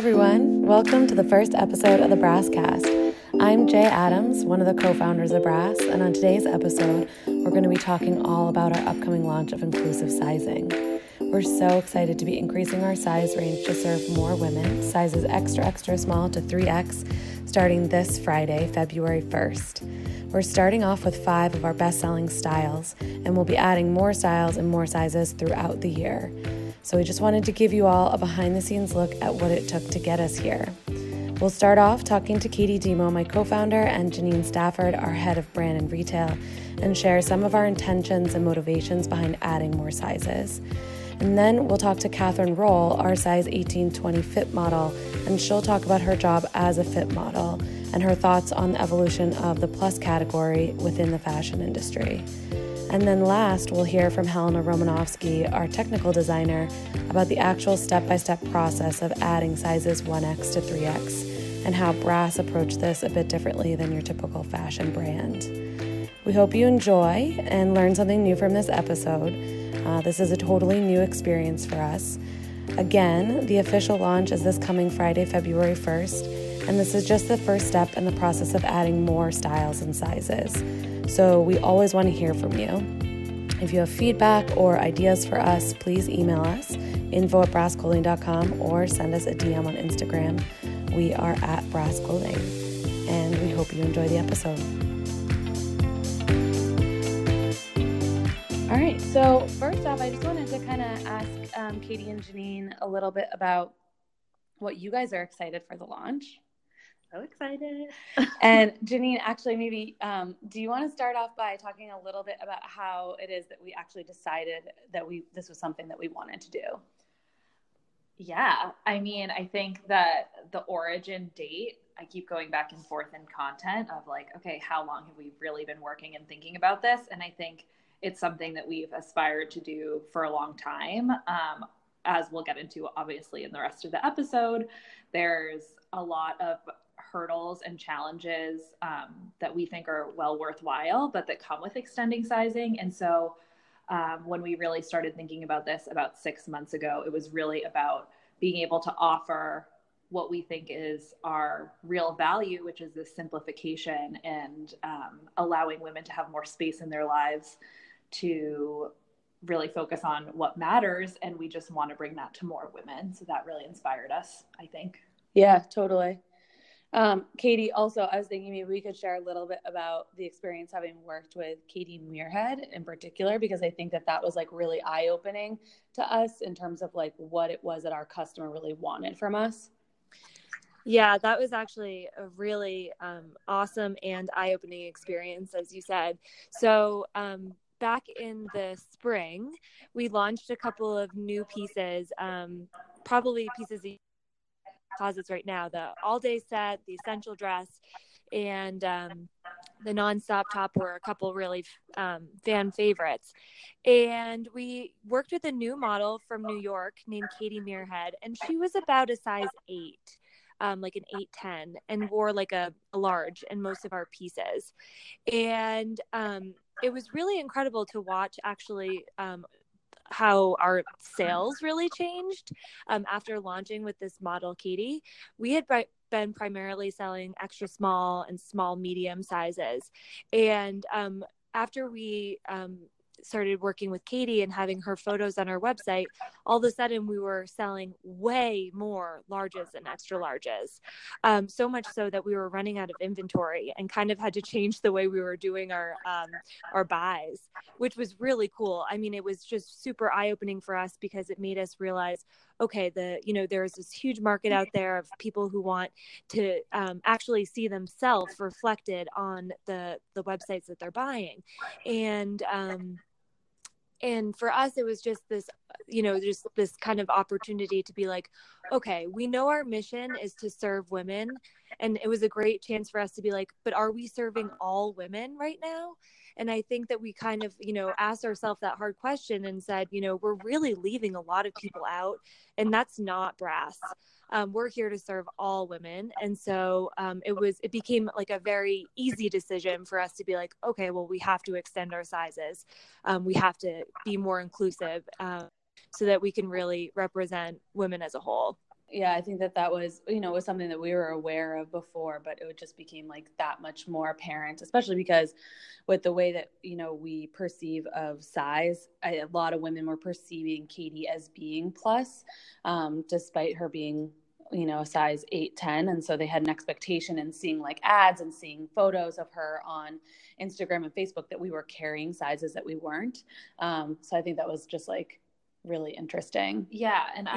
everyone. Welcome to the first episode of the BrassCast. I'm Jay Adams, one of the co-founders of Brass, and on today's episode, we're going to be talking all about our upcoming launch of inclusive sizing. We're so excited to be increasing our size range to serve more women, sizes extra, extra small to 3X, starting this Friday, February 1st. We're starting off with 5 of our best-selling styles, and we'll be adding more styles and more sizes throughout the year. So we just wanted to give you all a behind-the-scenes look at what it took to get us here. We'll start off talking to Katie Demo, my co-founder, and Janine Stafford, our head of brand and retail, and share some of our intentions and motivations behind adding more sizes. And then we'll talk to Catherine Roll, our size 18-20 fit model, and she'll talk about her job as a fit model and her thoughts on the evolution of the plus category within the fashion industry. And then last, we'll hear from Helena Romanowski, our technical designer, about the actual step-by-step process of adding sizes 1X to 3X and how Brass approached this a bit differently than your typical fashion brand. We hope you enjoy and learn something new from this episode. This is a totally new experience for us. Again, the official launch is this coming Friday, February 1st, and this is just the first step in the process of adding more styles and sizes. So we always want to hear from you. If you have feedback or ideas for us, please email us, info@brassclothing.com, or send us a DM on Instagram. We are at brassclothing, and we hope you enjoy the episode. All right, so first off, I just wanted to kind of ask Katie and Janine a little bit about what you guys are excited for the launch. So excited. And Janine, actually, maybe, do you want to start off by talking a little bit about how it is that we actually decided that this was something that we wanted to do? Yeah, I mean, I think that the origin date, I keep going back and forth in content of like, okay, how long have we really been working and thinking about this? And I think it's something that we've aspired to do for a long time. As we'll get into, obviously, in the rest of the episode, there's a lot of hurdles and challenges that we think are well worthwhile, but that come with extending sizing. And so when we really started thinking about this about 6 months ago, it was really about being able to offer what we think is our real value, which is this simplification and allowing women to have more space in their lives to really focus on what matters. And we just want to bring that to more women. So that really inspired us, I think. Yeah, totally. Katie, also, I was thinking maybe we could share a little bit about the experience having worked with Katie Muirhead in particular, because I think that that was like really eye-opening to us in terms of like what it was that our customer really wanted from us. Yeah, that was actually a really awesome and eye-opening experience, as you said. So back in the spring, we launched a couple of new pieces, probably pieces of closets right now, the all-day set, the essential dress, and the nonstop top were a couple really fan favorites. And we worked with a new model from New York named Katie Muirhead, and she was about a size 8, like an 8-10, and wore like a large in most of our pieces. And it was really incredible to watch, actually, how our sales really changed after launching with this model, Katie. We had been primarily selling extra small and small medium sizes. And after we started working with Katie and having her photos on our website, all of a sudden we were selling way more larges and extra larges. So much so that we were running out of inventory and kind of had to change the way we were doing our buys, which was really cool. I mean, it was just super eye-opening for us because it made us realize, okay, there's this huge market out there of people who want to actually see themselves reflected on the websites that they're buying. And for us, it was just this, just this kind of opportunity to be like, okay, we know our mission is to serve women. And it was a great chance for us to be like, but are we serving all women right now? And I think that we kind of, asked ourselves that hard question and said, we're really leaving a lot of people out. And that's not Brass. We're here to serve all women. And so it became like a very easy decision for us to be like, okay, well, we have to extend our sizes. We have to be more inclusive so that we can really represent women as a whole. Yeah, I think that was, you know, was something that we were aware of before, but it just became like that much more apparent, especially because with the way that, you know, we perceive of size, a lot of women were perceiving Katie as being plus, despite her being, you know, size 8'10", and so they had an expectation, and seeing like ads and seeing photos of her on Instagram and Facebook, that we were carrying sizes that we weren't. So I think that was just like really interesting. Yeah. And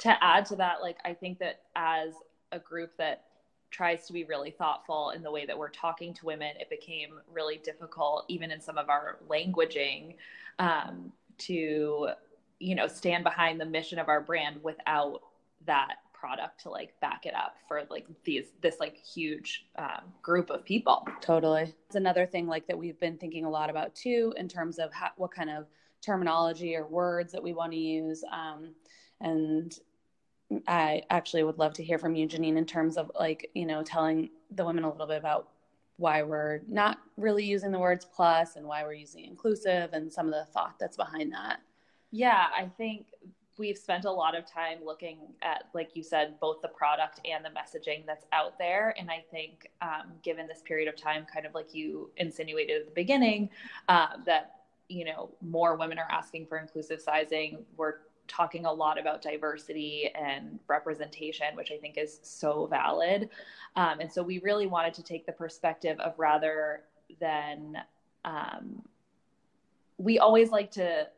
to add to that, like, I think that as a group that tries to be really thoughtful in the way that we're talking to women, it became really difficult, even in some of our languaging, to, you know, stand behind the mission of our brand without that product to like back it up for like this like huge group of people. Totally. It's another thing like that we've been thinking a lot about too, in terms of what kind of terminology or words that we want to use. And I actually would love to hear from you, Janine, in terms of like, you know, telling the women a little bit about why we're not really using the words plus and why we're using inclusive and some of the thought that's behind that. Yeah, I think we've spent a lot of time looking at, like you said, both the product and the messaging that's out there. And I think given this period of time, kind of like you insinuated at the beginning, that, you know, more women are asking for inclusive sizing. We're talking a lot about diversity and representation, which I think is so valid. And so we really wanted to take the perspective of, rather than, we always like to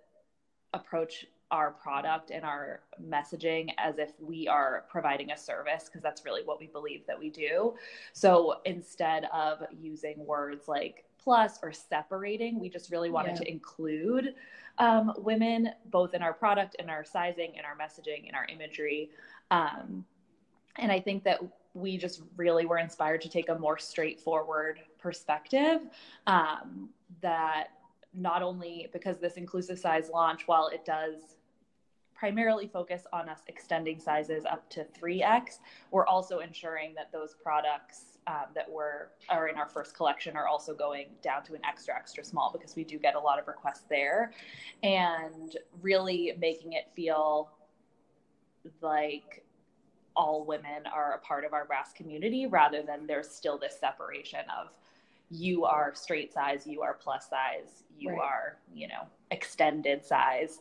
approach our product and our messaging as if we are providing a service, because that's really what we believe that we do. So instead of using words like plus or separating, we just really wanted to include women, both in our product and our sizing and our messaging and our imagery. And I think that we just really were inspired to take a more straightforward perspective, that not only, because this inclusive size launch, while it does primarily focus on us extending sizes up to 3X, we're also ensuring that those products that are in our first collection are also going down to an extra, extra small, because we do get a lot of requests there, and really making it feel like all women are a part of our Brass community, rather than there's still this separation of, you are straight size, you are plus size, you are, you know, extended size.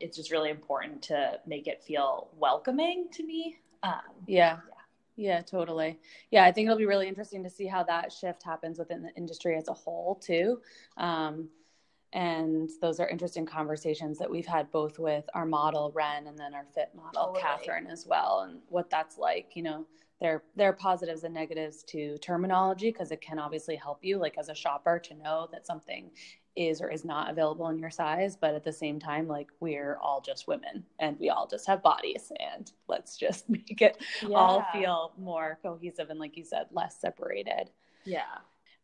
It's just really important to make it feel welcoming to me. Yeah, totally. Yeah, I think it'll be really interesting to see how that shift happens within the industry as a whole too. And those are interesting conversations that we've had, both with our model, Ren, and then our fit model, Catherine, as well, and what that's like, you know. There are positives and negatives to terminology, because it can obviously help you, like as a shopper, to know that something is or is not available in your size. But at the same time, like, we're all just women and we all just have bodies, and let's just make it all feel more cohesive and, like you said, less separated. Yeah.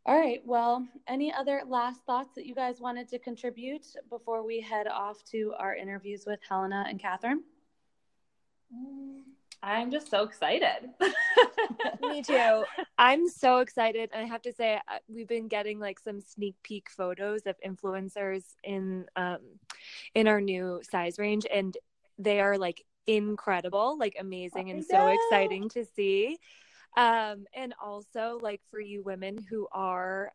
All right. Well, any other last thoughts that you guys wanted to contribute before we head off to our interviews with Helena and Catherine? I'm just so excited. Me too. I'm so excited. And I have to say, we've been getting like some sneak peek photos of influencers in our new size range, and they are like incredible, like amazing, and so exciting to see. And also, like, for you women who are,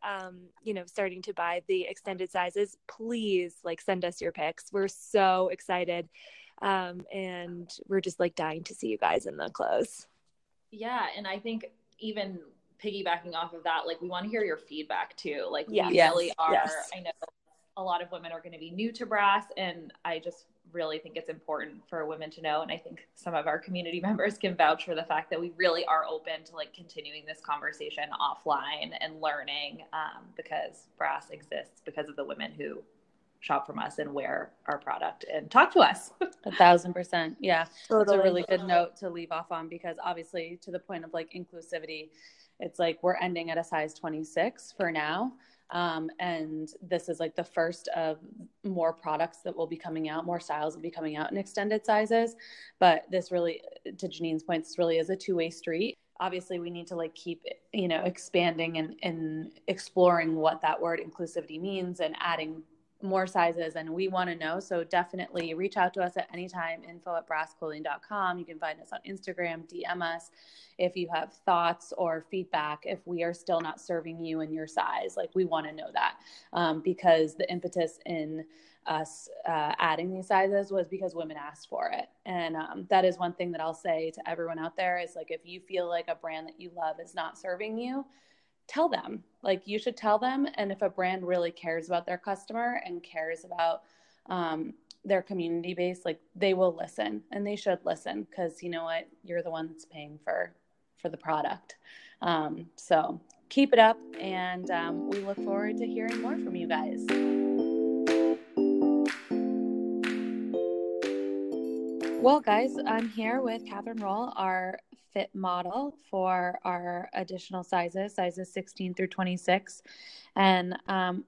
you know, starting to buy the extended sizes, please like send us your pics. We're so excited. And we're just like dying to see you guys in the clothes. Yeah. And I think, even piggybacking off of that, like, we want to hear your feedback too. Like, we really are. I know a lot of women are going to be new to Brass, and I just really think it's important for women to know. And I think some of our community members can vouch for the fact that we really are open to like continuing this conversation offline and learning, because Brass exists because of the women who shop from us and wear our product and talk to us. 1,000%. Yeah. Totally. That's a really good note to leave off on, because obviously, to the point of like inclusivity, it's like we're ending at a size 26 for now. And this is like the first of more products that will be coming out, more styles will be coming out in extended sizes. But this really, to Janine's point, this really is a two-way street. Obviously, we need to like keep, you know, expanding and exploring what that word inclusivity means, and adding more sizes and we want to know. So definitely reach out to us at any time, info@brassclothing.com. You can find us on Instagram, DM us if you have thoughts or feedback, if we are still not serving you in your size. Like, we want to know that, because the impetus in us adding these sizes was because women asked for it. And that is one thing that I'll say to everyone out there is, like, if you feel like a brand that you love is not serving you, tell them. Like, you should tell them. And if a brand really cares about their customer and cares about their community base, like, they will listen, and they should listen, because you know what, you're the one that's paying for the product. So keep it up, and we look forward to hearing more from you guys. Well, guys, I'm here with Catherine Roll, our fit model for our additional sizes 16 through 26. And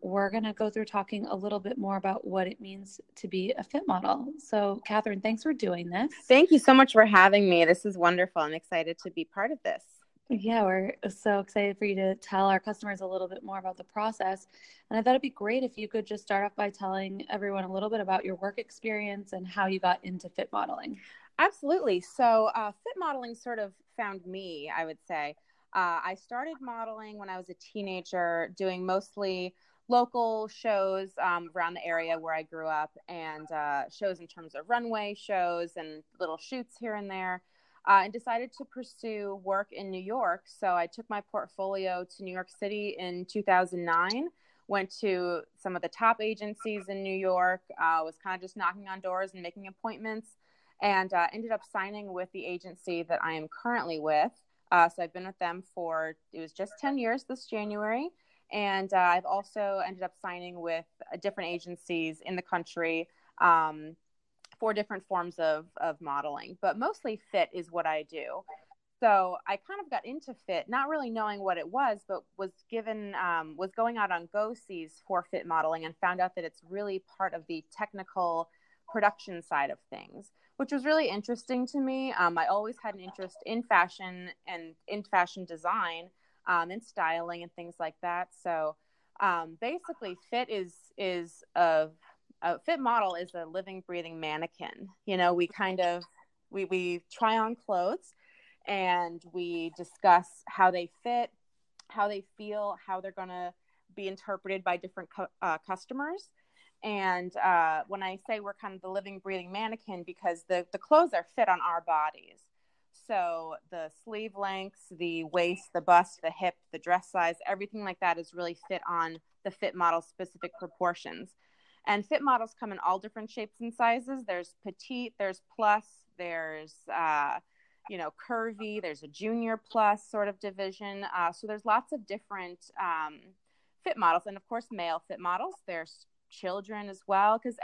we're going to go through talking a little bit more about what it means to be a fit model. So, Catherine, thanks for doing this. Thank you so much for having me. This is wonderful. I'm excited to be part of this. Yeah, we're so excited for you to tell our customers a little bit more about the process. And I thought it'd be great if you could just start off by telling everyone a little bit about your work experience and how you got into fit modeling. Absolutely. So fit modeling sort of found me, I would say. I started modeling when I was a teenager, doing mostly local shows around the area where I grew up, and shows in terms of runway shows and little shoots here and there. And decided to pursue work in New York. So I took my portfolio to New York City in 2009, went to some of the top agencies in New York, was kind of just knocking on doors and making appointments, and ended up signing with the agency that I am currently with. So I've been with them for, it was just 10 years this January. And I've also ended up signing with different agencies in the country, four different forms of modeling, but mostly fit is what I do. So I kind of got into fit, not really knowing what it was, but was given, was going out on go-sees for fit modeling and found out that it's really part of the technical production side of things, which was really interesting to me. I always had an interest in fashion and in fashion design, and styling and things like that. So basically fit is a fit model is a living, breathing mannequin. You know, we kind of, we try on clothes and we discuss how they fit, how they feel, how they're going to be interpreted by different customers. And when I say we're kind of the living, breathing mannequin, because the clothes are fit on our bodies. So the sleeve lengths, the waist, the bust, the hip, the dress size, everything like that is really fit on the fit model's specific proportions. And fit models come in all different shapes and sizes. There's petite, there's plus, there's, you know, curvy, there's a junior plus sort of division. So there's lots of different fit models. And of course, male fit models, there's children as well. Because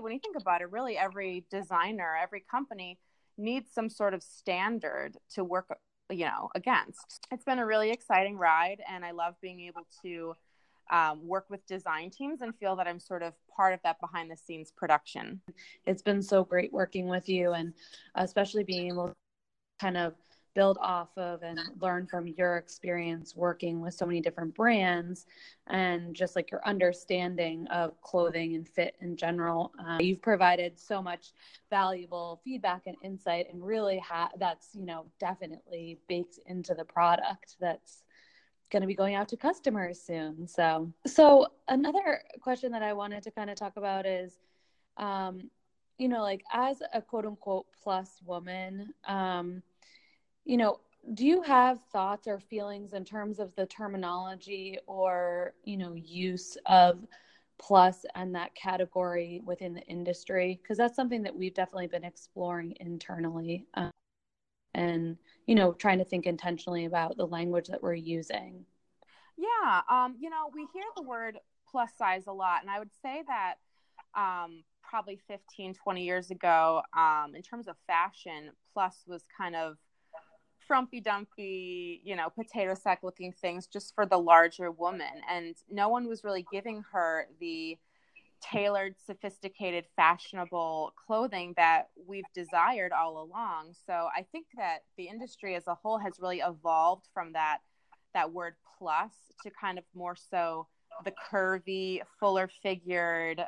when you think about it, really every designer, every company needs some sort of standard to work, you know, against. It's been a really exciting ride. And I love being able to work with design teams and feel that I'm sort of part of that behind the scenes production. It's been so great working with you, and especially being able to kind of build off of and learn from your experience working with so many different brands, and just like your understanding of clothing and fit in general. You've provided so much valuable feedback and insight, and really that's, you know, definitely baked into the product that's going to be going out to customers soon. So another question that I wanted to kind of talk about is, you know, like as a quote unquote plus woman, you know, do you have thoughts or feelings in terms of the terminology or, you know, use of plus and that category within the industry? Because that's something that we've definitely been exploring internally. And, you know, trying to think intentionally about the language that we're using. Yeah. You know, we hear the word plus size a lot. And I would say that probably 15, 20 years ago, in terms of fashion, plus was kind of frumpy dumpy, you know, potato sack looking things just for the larger woman. And no one was really giving her the tailored, sophisticated, fashionable clothing that we've desired all along. So I think that the industry as a whole has really evolved from that word plus to kind of more so the curvy, fuller figured,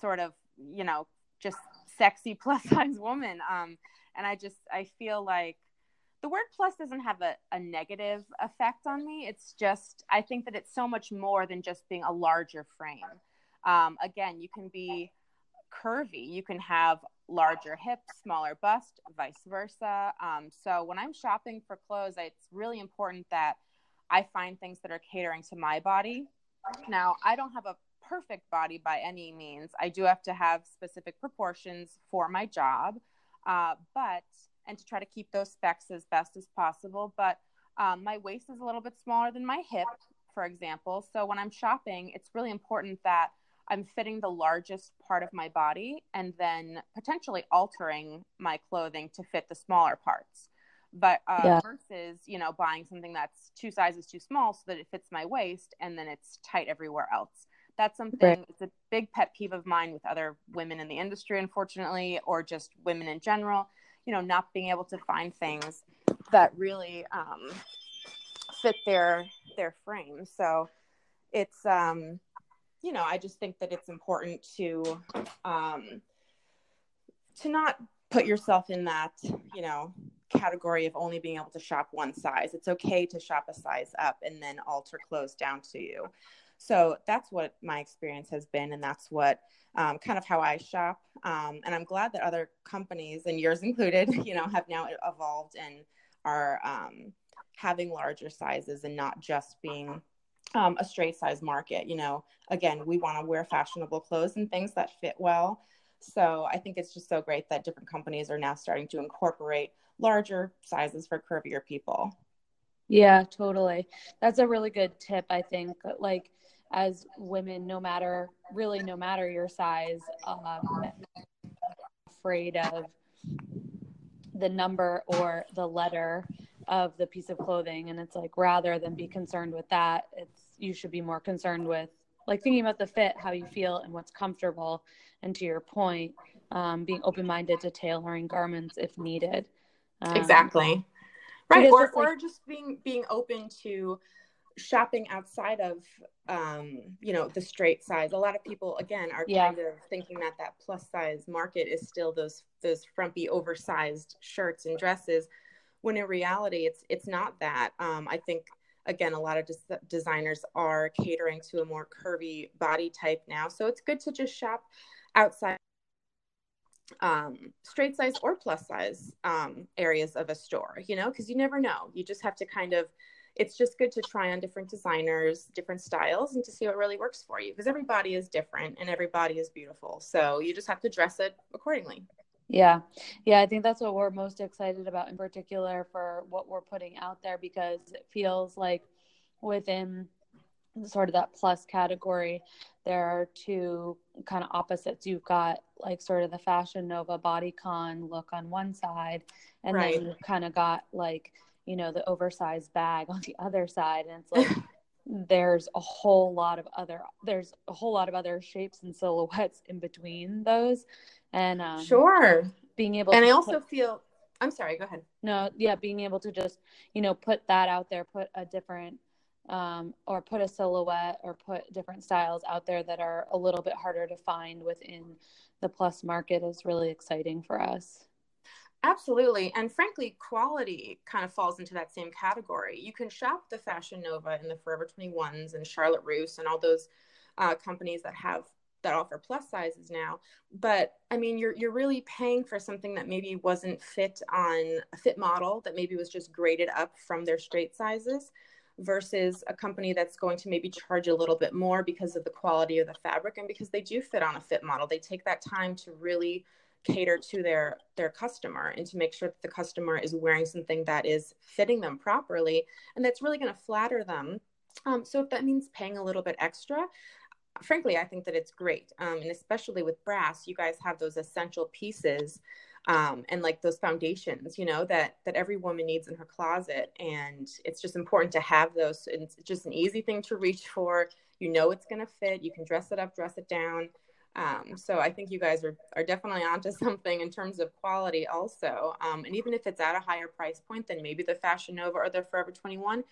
sort of, you know, just sexy plus size woman. And I feel like the word plus doesn't have a negative effect on me. It's just, I think that it's so much more than just being a larger frame. Again, you can be curvy. You can have larger hips, smaller bust, vice versa. So when I'm shopping for clothes, it's really important that I find things that are catering to my body. Now, I don't have a perfect body by any means. I do have to have specific proportions for my job, and to try to keep those specs as best as possible. But my waist is a little bit smaller than my hip, for example. So when I'm shopping, it's really important that I'm fitting the largest part of my body and then potentially altering my clothing to fit the smaller parts. But versus, you know, buying something that's two sizes too small so that it fits my waist and then it's tight everywhere else. That's something, it's a big pet peeve of mine with other women in the industry, unfortunately, or just women in general, you know, not being able to find things that really fit their frame. So it's, you know, I just think that it's important to not put yourself in that, you know, category of only being able to shop one size. It's okay to shop a size up and then alter clothes down to you. So that's what my experience has been, and that's what kind of how I shop. And I'm glad that other companies, and yours included, you know, have now evolved and are having larger sizes and not just being a straight size market. You know, again, we want to wear fashionable clothes and things that fit well. So I think it's just so great that different companies are now starting to incorporate larger sizes for curvier people. Yeah, totally. That's a really good tip, I think. Like, as women, no matter your size, afraid of the number or the letter of the piece of clothing. And it's like, rather than be concerned with that, you should be more concerned with like thinking about the fit, how you feel and what's comfortable. And to your point, being open-minded to tailoring garments if needed. Exactly. Right. Or just being open to shopping outside of, you know, the straight size. A lot of people, again, are kind of thinking that plus size market is still those frumpy, oversized shirts and dresses, when in reality, it's not that. I think, again, a lot of designers are catering to a more curvy body type now. So it's good to just shop outside straight size or plus size areas of a store, you know, because you never know. You just have to kind of, it's just good to try on different designers, different styles, and to see what really works for you, because everybody is different and everybody is beautiful. So you just have to dress it accordingly. Yeah. Yeah. I think that's what we're most excited about in particular for what we're putting out there, because it feels like within sort of that plus category, there are two kind of opposites. You've got like sort of the Fashion Nova bodycon look on one side, and then you've kind of got like, you know, the oversized bag on the other side. And it's like, there's a whole lot of other shapes and silhouettes in between those. And being able and to I also put, feel, I'm sorry, go ahead. No, yeah. Being able to just, you know, put that out there, put a different, or put a silhouette or put different styles out there that are a little bit harder to find within the plus market is really exciting for us. Absolutely. And frankly, quality kind of falls into that same category. You can shop the Fashion Nova and the Forever 21s and Charlotte Russe and all those companies that offer plus sizes now. But I mean, you're really paying for something that maybe wasn't fit on a fit model, that maybe was just graded up from their straight sizes, versus a company that's going to maybe charge a little bit more because of the quality of the fabric and because they do fit on a fit model. They take that time to really cater to their customer and to make sure that the customer is wearing something that is fitting them properly and that's really going to flatter them. So if that means paying a little bit extra, frankly, I think that it's great. And especially with Brass, you guys have those essential pieces and like those foundations, you know, that every woman needs in her closet. And it's just important to have those. It's just an easy thing to reach for. You know, it's going to fit. You can dress it up, dress it down. So I think you guys are definitely onto something in terms of quality also. And even if it's at a higher price point than maybe the Fashion Nova or the Forever 21,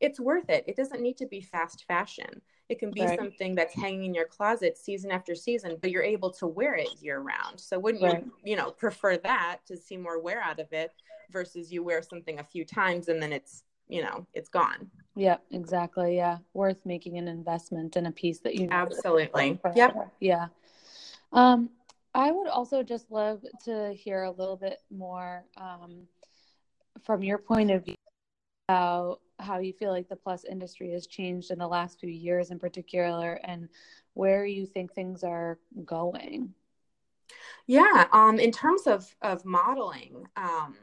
it's worth it. It doesn't need to be fast fashion. It can be something that's hanging in your closet season after season, but you're able to wear it year round. So wouldn't you, you know, prefer that to see more wear out of it versus you wear something a few times and then it's, you know, it's gone. Yeah, exactly. Yeah. Worth making an investment in a piece that you absolutely. Yep. Sure. Yeah. I would also just love to hear a little bit more from your point of view about how you feel like the plus industry has changed in the last few years in particular, and where you think things are going. Yeah. In terms of modeling,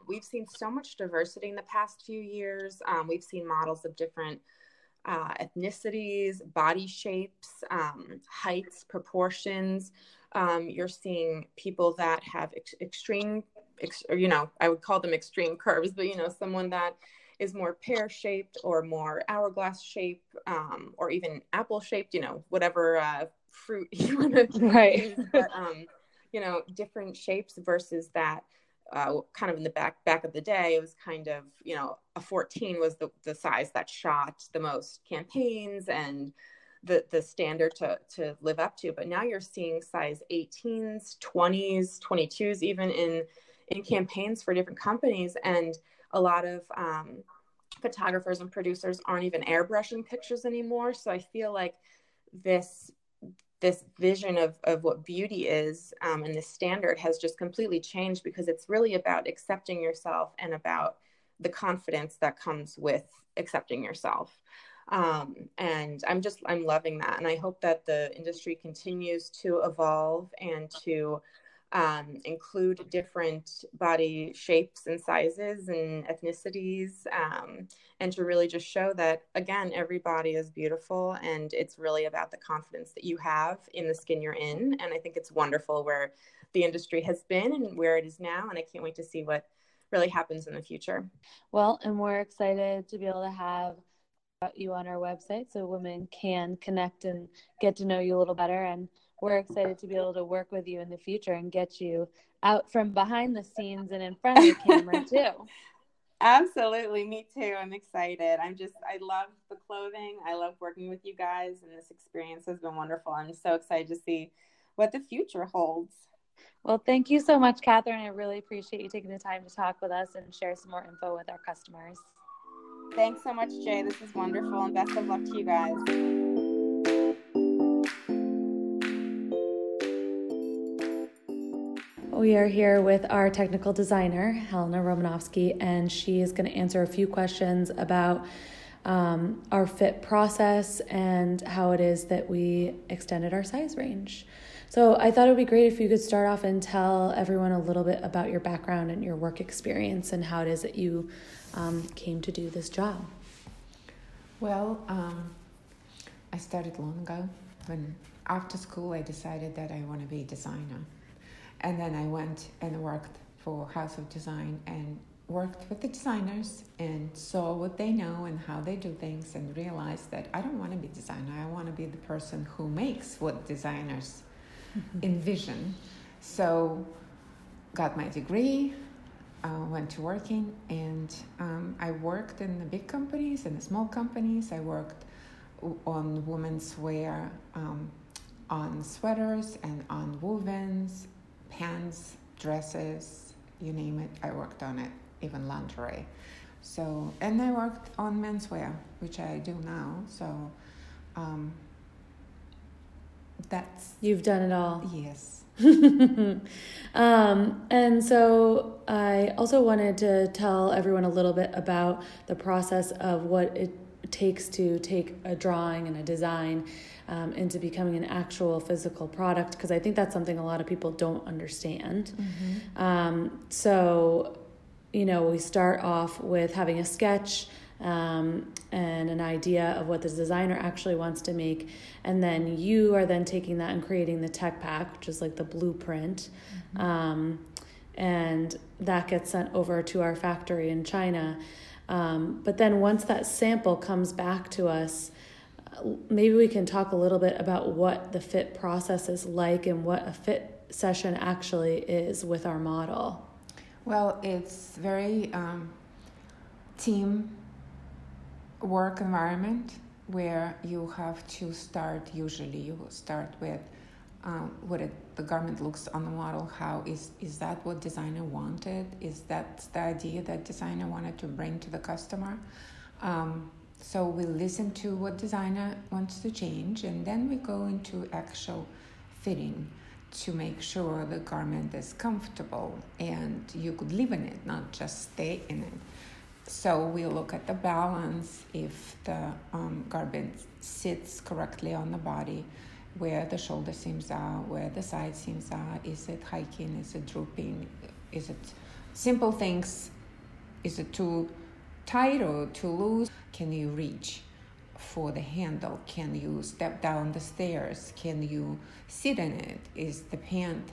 we've seen so much diversity in the past few years. We've seen models of different ethnicities, body shapes, heights, proportions. You're seeing people that have extreme, I would call them extreme curves, but, you know, someone that is more pear-shaped or more hourglass-shaped, or even apple-shaped, you know, whatever fruit you want to use. But, you know, different shapes versus that kind of in the back of the day, it was kind of, you know, a 14 was the size that shot the most campaigns and the standard to live up to. But now you're seeing size 18s, 20s, 22s, even in campaigns for different companies. And a lot of photographers and producers aren't even airbrushing pictures anymore. So I feel like this vision of what beauty is and this standard has just completely changed, because it's really about accepting yourself and about the confidence that comes with accepting yourself. And I'm loving that. And I hope that the industry continues to evolve and to include different body shapes and sizes and ethnicities, and to really just show that, again, everybody is beautiful, and it's really about the confidence that you have in the skin you're in. And I think it's wonderful where the industry has been and where it is now, and I can't wait to see what really happens in the future. Well, and we're excited to be able to have you on our website so women can connect and get to know you a little better, and we're excited to be able to work with you in the future and get you out from behind the scenes and in front of the camera too. Absolutely. Me too. I'm excited. I love the clothing. I love working with you guys, and this experience has been wonderful. I'm so excited to see what the future holds. Well, thank you so much, Catherine. I really appreciate you taking the time to talk with us and share some more info with our customers. Thanks so much, Jay. This is wonderful, and best of luck to you guys. We are here with our technical designer, Helena Romanowski, and she is going to answer a few questions about our fit process and how it is that we extended our size range. So I thought it would be great if you could start off and tell everyone a little bit about your background and your work experience and how it is that you came to do this job. Well, I started long ago. When after school, I decided that I want to be a designer. And then I went and worked for House of Design and worked with the designers and saw what they know and how they do things, and realized that I don't want to be a designer. I want to be the person who makes what designers envision. So got my degree, went to working, and I worked in the big companies and the small companies. I worked on women's wear, on sweaters and on wovens, pants, dresses, you name it, I worked on it, even lingerie. So, and I worked on menswear, which I do now. So, that's... You've done it all. Yes. And so I also wanted to tell everyone a little bit about the process of what it takes to take a drawing and a design into becoming an actual physical product, because I think that's something a lot of people don't understand. Mm-hmm. So, you know, we start off with having a sketch and an idea of what the designer actually wants to make, and then you are then taking that and creating the tech pack, which is like the blueprint. Mm-hmm. And that gets sent over to our factory in China. But then once that sample comes back to us, maybe we can talk a little bit about what the fit process is like and what a fit session actually is with our model. Well, it's very team work environment where you have to start, usually you start with the garment looks on the model. How is that what designer wanted? Is that the idea that designer wanted to bring to the customer? So we listen to what designer wants to change, and then we go into actual fitting to make sure the garment is comfortable and you could live in it, not just stay in it. So we look at the balance, if the garment sits correctly on the body, where the shoulder seams are, where the side seams are, is it hiking, is it drooping, is it simple things, is it too tight or too loose, can you reach for the handle, can you step down the stairs, can you sit in it, is the pant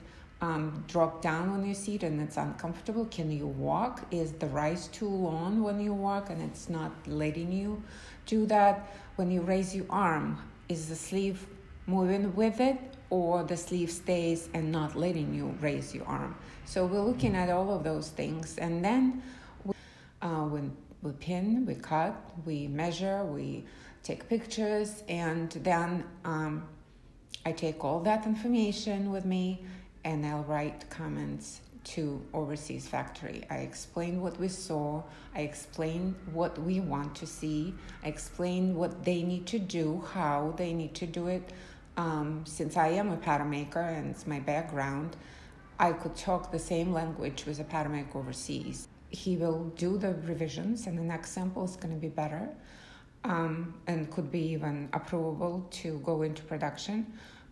drop down on your seat and it's uncomfortable, can you walk, is the rise too long when you walk and it's not letting you do that, when you raise your arm, is the sleeve moving with it or the sleeve stays and not letting you raise your arm. So we're looking at all of those things, and then when we pin, we cut, we measure, we take pictures, and then I take all that information with me and I'll write comments to overseas factory. I explain what we saw, I explain what we want to see, I explain what they need to do, how they need to do it. Since I am a pattern maker and it's my background, I could talk the same language with a pattern maker overseas. He will do the revisions and the next sample is going to be better and could be even approvable to go into production.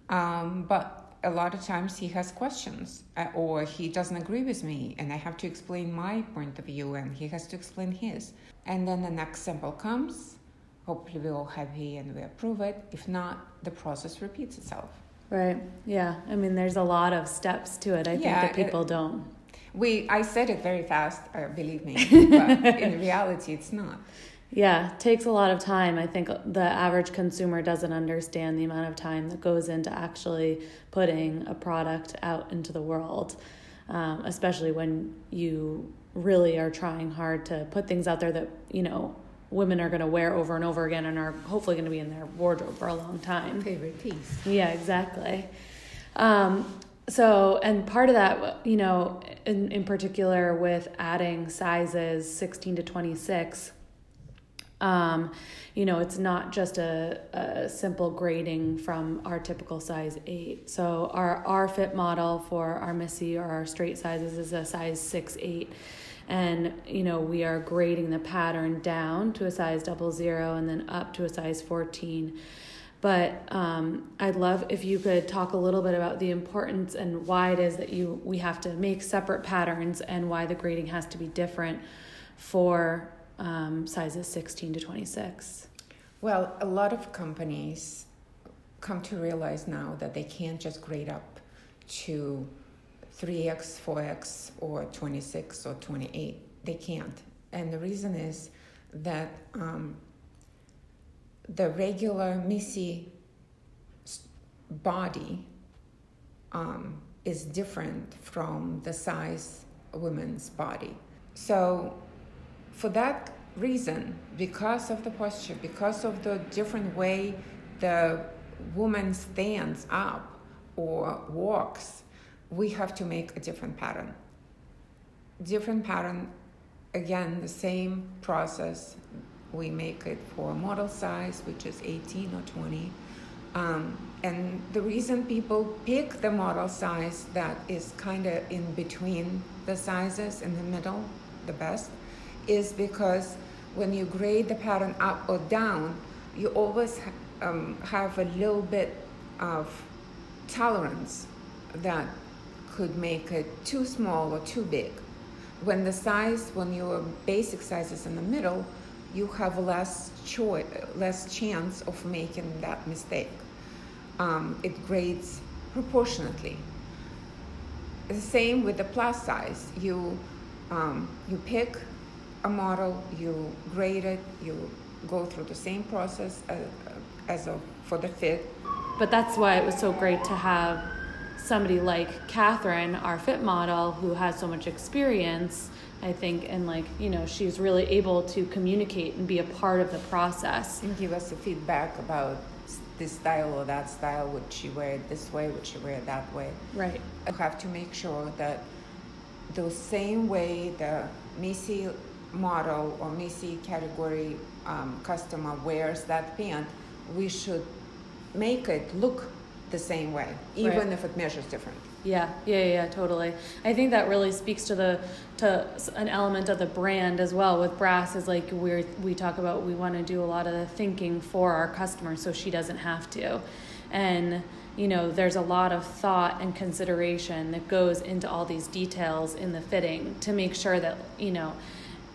But a lot of times he has questions or he doesn't agree with me and I have to explain my point of view and he has to explain his. And then the next sample comes, hopefully we're all happy and we approve it. If not, the process repeats itself. Right, yeah. I mean, there's a lot of steps to it. I think that people don't. I said it very fast, believe me, but in reality it's not. Yeah, it takes a lot of time. I think the average consumer doesn't understand the amount of time that goes into actually putting a product out into the world, especially when you really are trying hard to put things out there that, you know, women are going to wear over and over again and are hopefully going to be in their wardrobe for a long time. Favorite piece. Yeah, exactly. So, and part of that, you know, in particular with adding sizes 16 to 26, you know, it's not just a simple grading from our typical size 8. So our fit model for our Missy or our straight sizes is a size 6-8. And, you know, we are grading the pattern down to a size 00 and then up to a size 14. But I'd love if you could talk a little bit about the importance and why it is that we have to make separate patterns and why the grading has to be different for sizes 16 to 26. Well, a lot of companies come to realize now that they can't just grade up to 3X, 4X, or 26 or 28. They can't. And the reason is that the regular Missy body is different from the size women's body. So for that reason, because of the posture, because of the different way the woman stands up or walks, we have to make a different pattern. Different pattern, again, the same process. We make it for model size, which is 18 or 20. And the reason people pick the model size that is kind of in between the sizes, in the middle, the best, is because when you grade the pattern up or down, you always have a little bit of tolerance that could make it too small or too big. When your basic size is in the middle, you have less chance of making that mistake. It grades proportionately. The same with the plus size. You pick a model, you grade it, you go through the same process for the fit. But that's why it was so great to have somebody like Catherine, our fit model, who has so much experience, I think, and like, you know, she's really able to communicate and be a part of the process. And give us the feedback about this style or that style, would she wear it this way, would she wear it that way. Right. You have to make sure that the same way the Missy model or Missy category customer wears that pant, we should make it look the same way, even if it measures different. Yeah, totally. I think that really speaks to an element of the brand as well. With Brass is like we talk about, we want to do a lot of the thinking for our customer so she doesn't have to. And, you know, there's a lot of thought and consideration that goes into all these details in the fitting to make sure that, you know,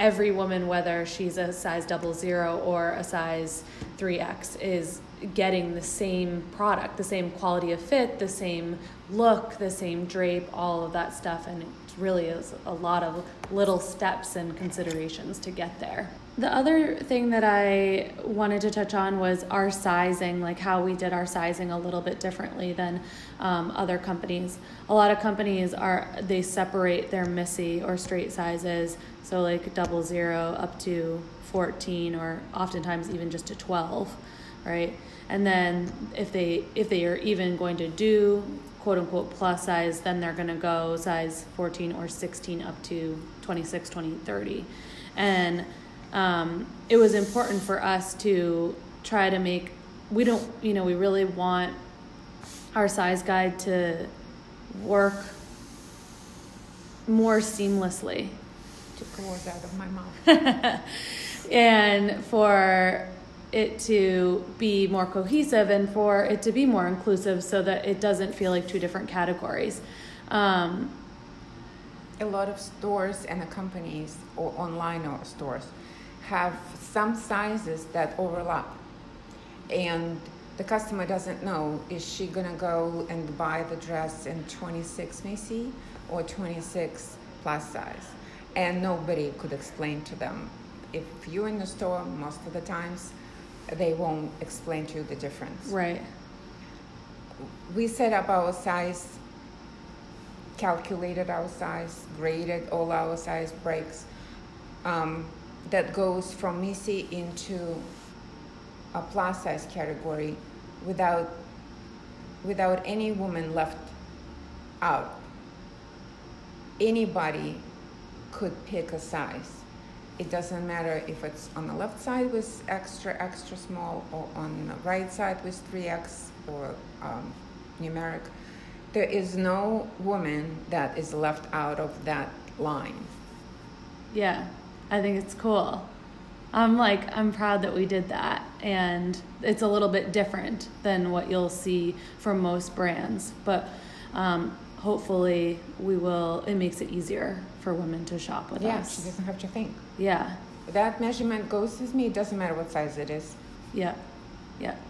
every woman, whether she's a size 00 or a size 3X, is getting the same product, the same quality of fit, the same look, the same drape, all of that stuff. And it really is a lot of little steps and considerations to get there. The other thing that I wanted to touch on was our sizing, like how we did our sizing a little bit differently than other companies. A lot of companies they separate their Missy or straight sizes, so like 00 up to 14, or oftentimes even just to 12. Right. And then if they are even going to do quote unquote plus size, then they're going to go size 14 or 16 up to 26, 20, 30. And it was important for us to try to make, we really want our size guide to work more seamlessly. Took the words out of my mouth. And for it to be more cohesive and for it to be more inclusive so that it doesn't feel like two different categories. A lot of stores and companies or online or stores have some sizes that overlap, and the customer doesn't know, is she gonna go and buy the dress in 26 Missy or 26 plus size? And nobody could explain to them. If you're in the store, most of the times, they won't explain to you the difference. Right. We set up our size, calculated our size, graded all our size breaks. That goes from Missy into a plus size category without any woman left out. Anybody could pick a size. It doesn't matter if it's on the left side with extra small or on the right side with 3X or numeric. There is no woman that is left out of that line. Yeah, I think it's cool. I'm proud that we did that. And it's a little bit different than what you'll see from most brands. But hopefully it makes it easier for women to shop with us. Yeah, she doesn't have to think. Yeah. That measurement goes with me. It doesn't matter what size it is. Yeah,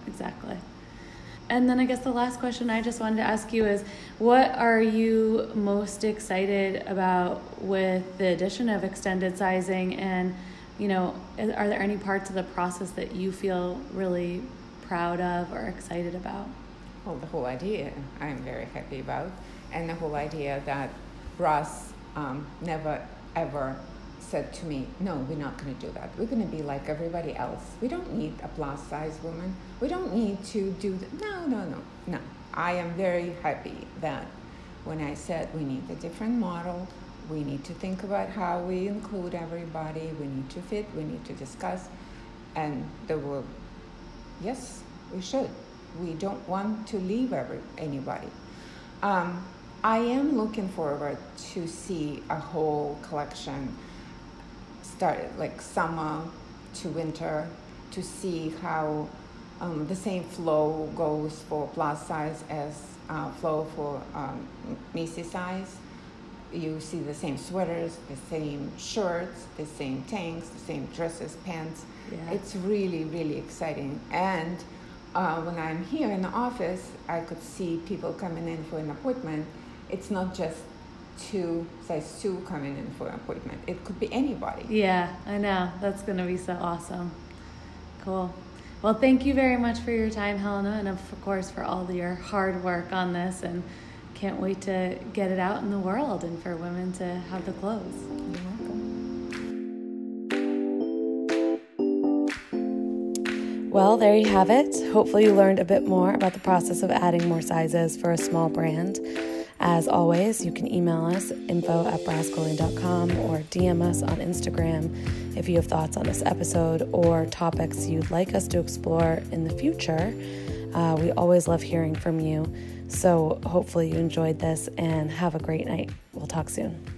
exactly. And then I guess the last question I just wanted to ask you is, what are you most excited about with the addition of extended sizing? And, you know, are there any parts of the process that you feel really proud of or excited about? Well, the whole idea I'm very happy about, and the whole idea that Ross never ever said to me, no, we're not going to do that. We're going to be like everybody else. We don't need a plus size woman. We don't need to do that. No. I am very happy that when I said we need a different model, we need to think about how we include everybody, we need to fit, we need to discuss, and there were, yes, we should. We don't want to leave anybody. I am looking forward to see a whole collection started, like summer to winter, to see how the same flow goes for plus size as flow for Missy size. You see the same sweaters, the same shirts, the same tanks, the same dresses, pants. Yeah. It's really, really exciting. And when I'm here in the office, I could see people coming in for an appointment. It's not just size two coming in for an appointment. It could be anybody. Yeah, I know. That's going to be so awesome. Cool. Well, thank you very much for your time, Helena, and of course for all your hard work on this and can't wait to get it out in the world and for women to have the clothes. You're welcome. Well, there you have it. Hopefully you learned a bit more about the process of adding more sizes for a small brand. As always, you can email us info@brassclothing.com or DM us on Instagram if you have thoughts on this episode or topics you'd like us to explore in the future. We always love hearing from you. So hopefully you enjoyed this and have a great night. We'll talk soon.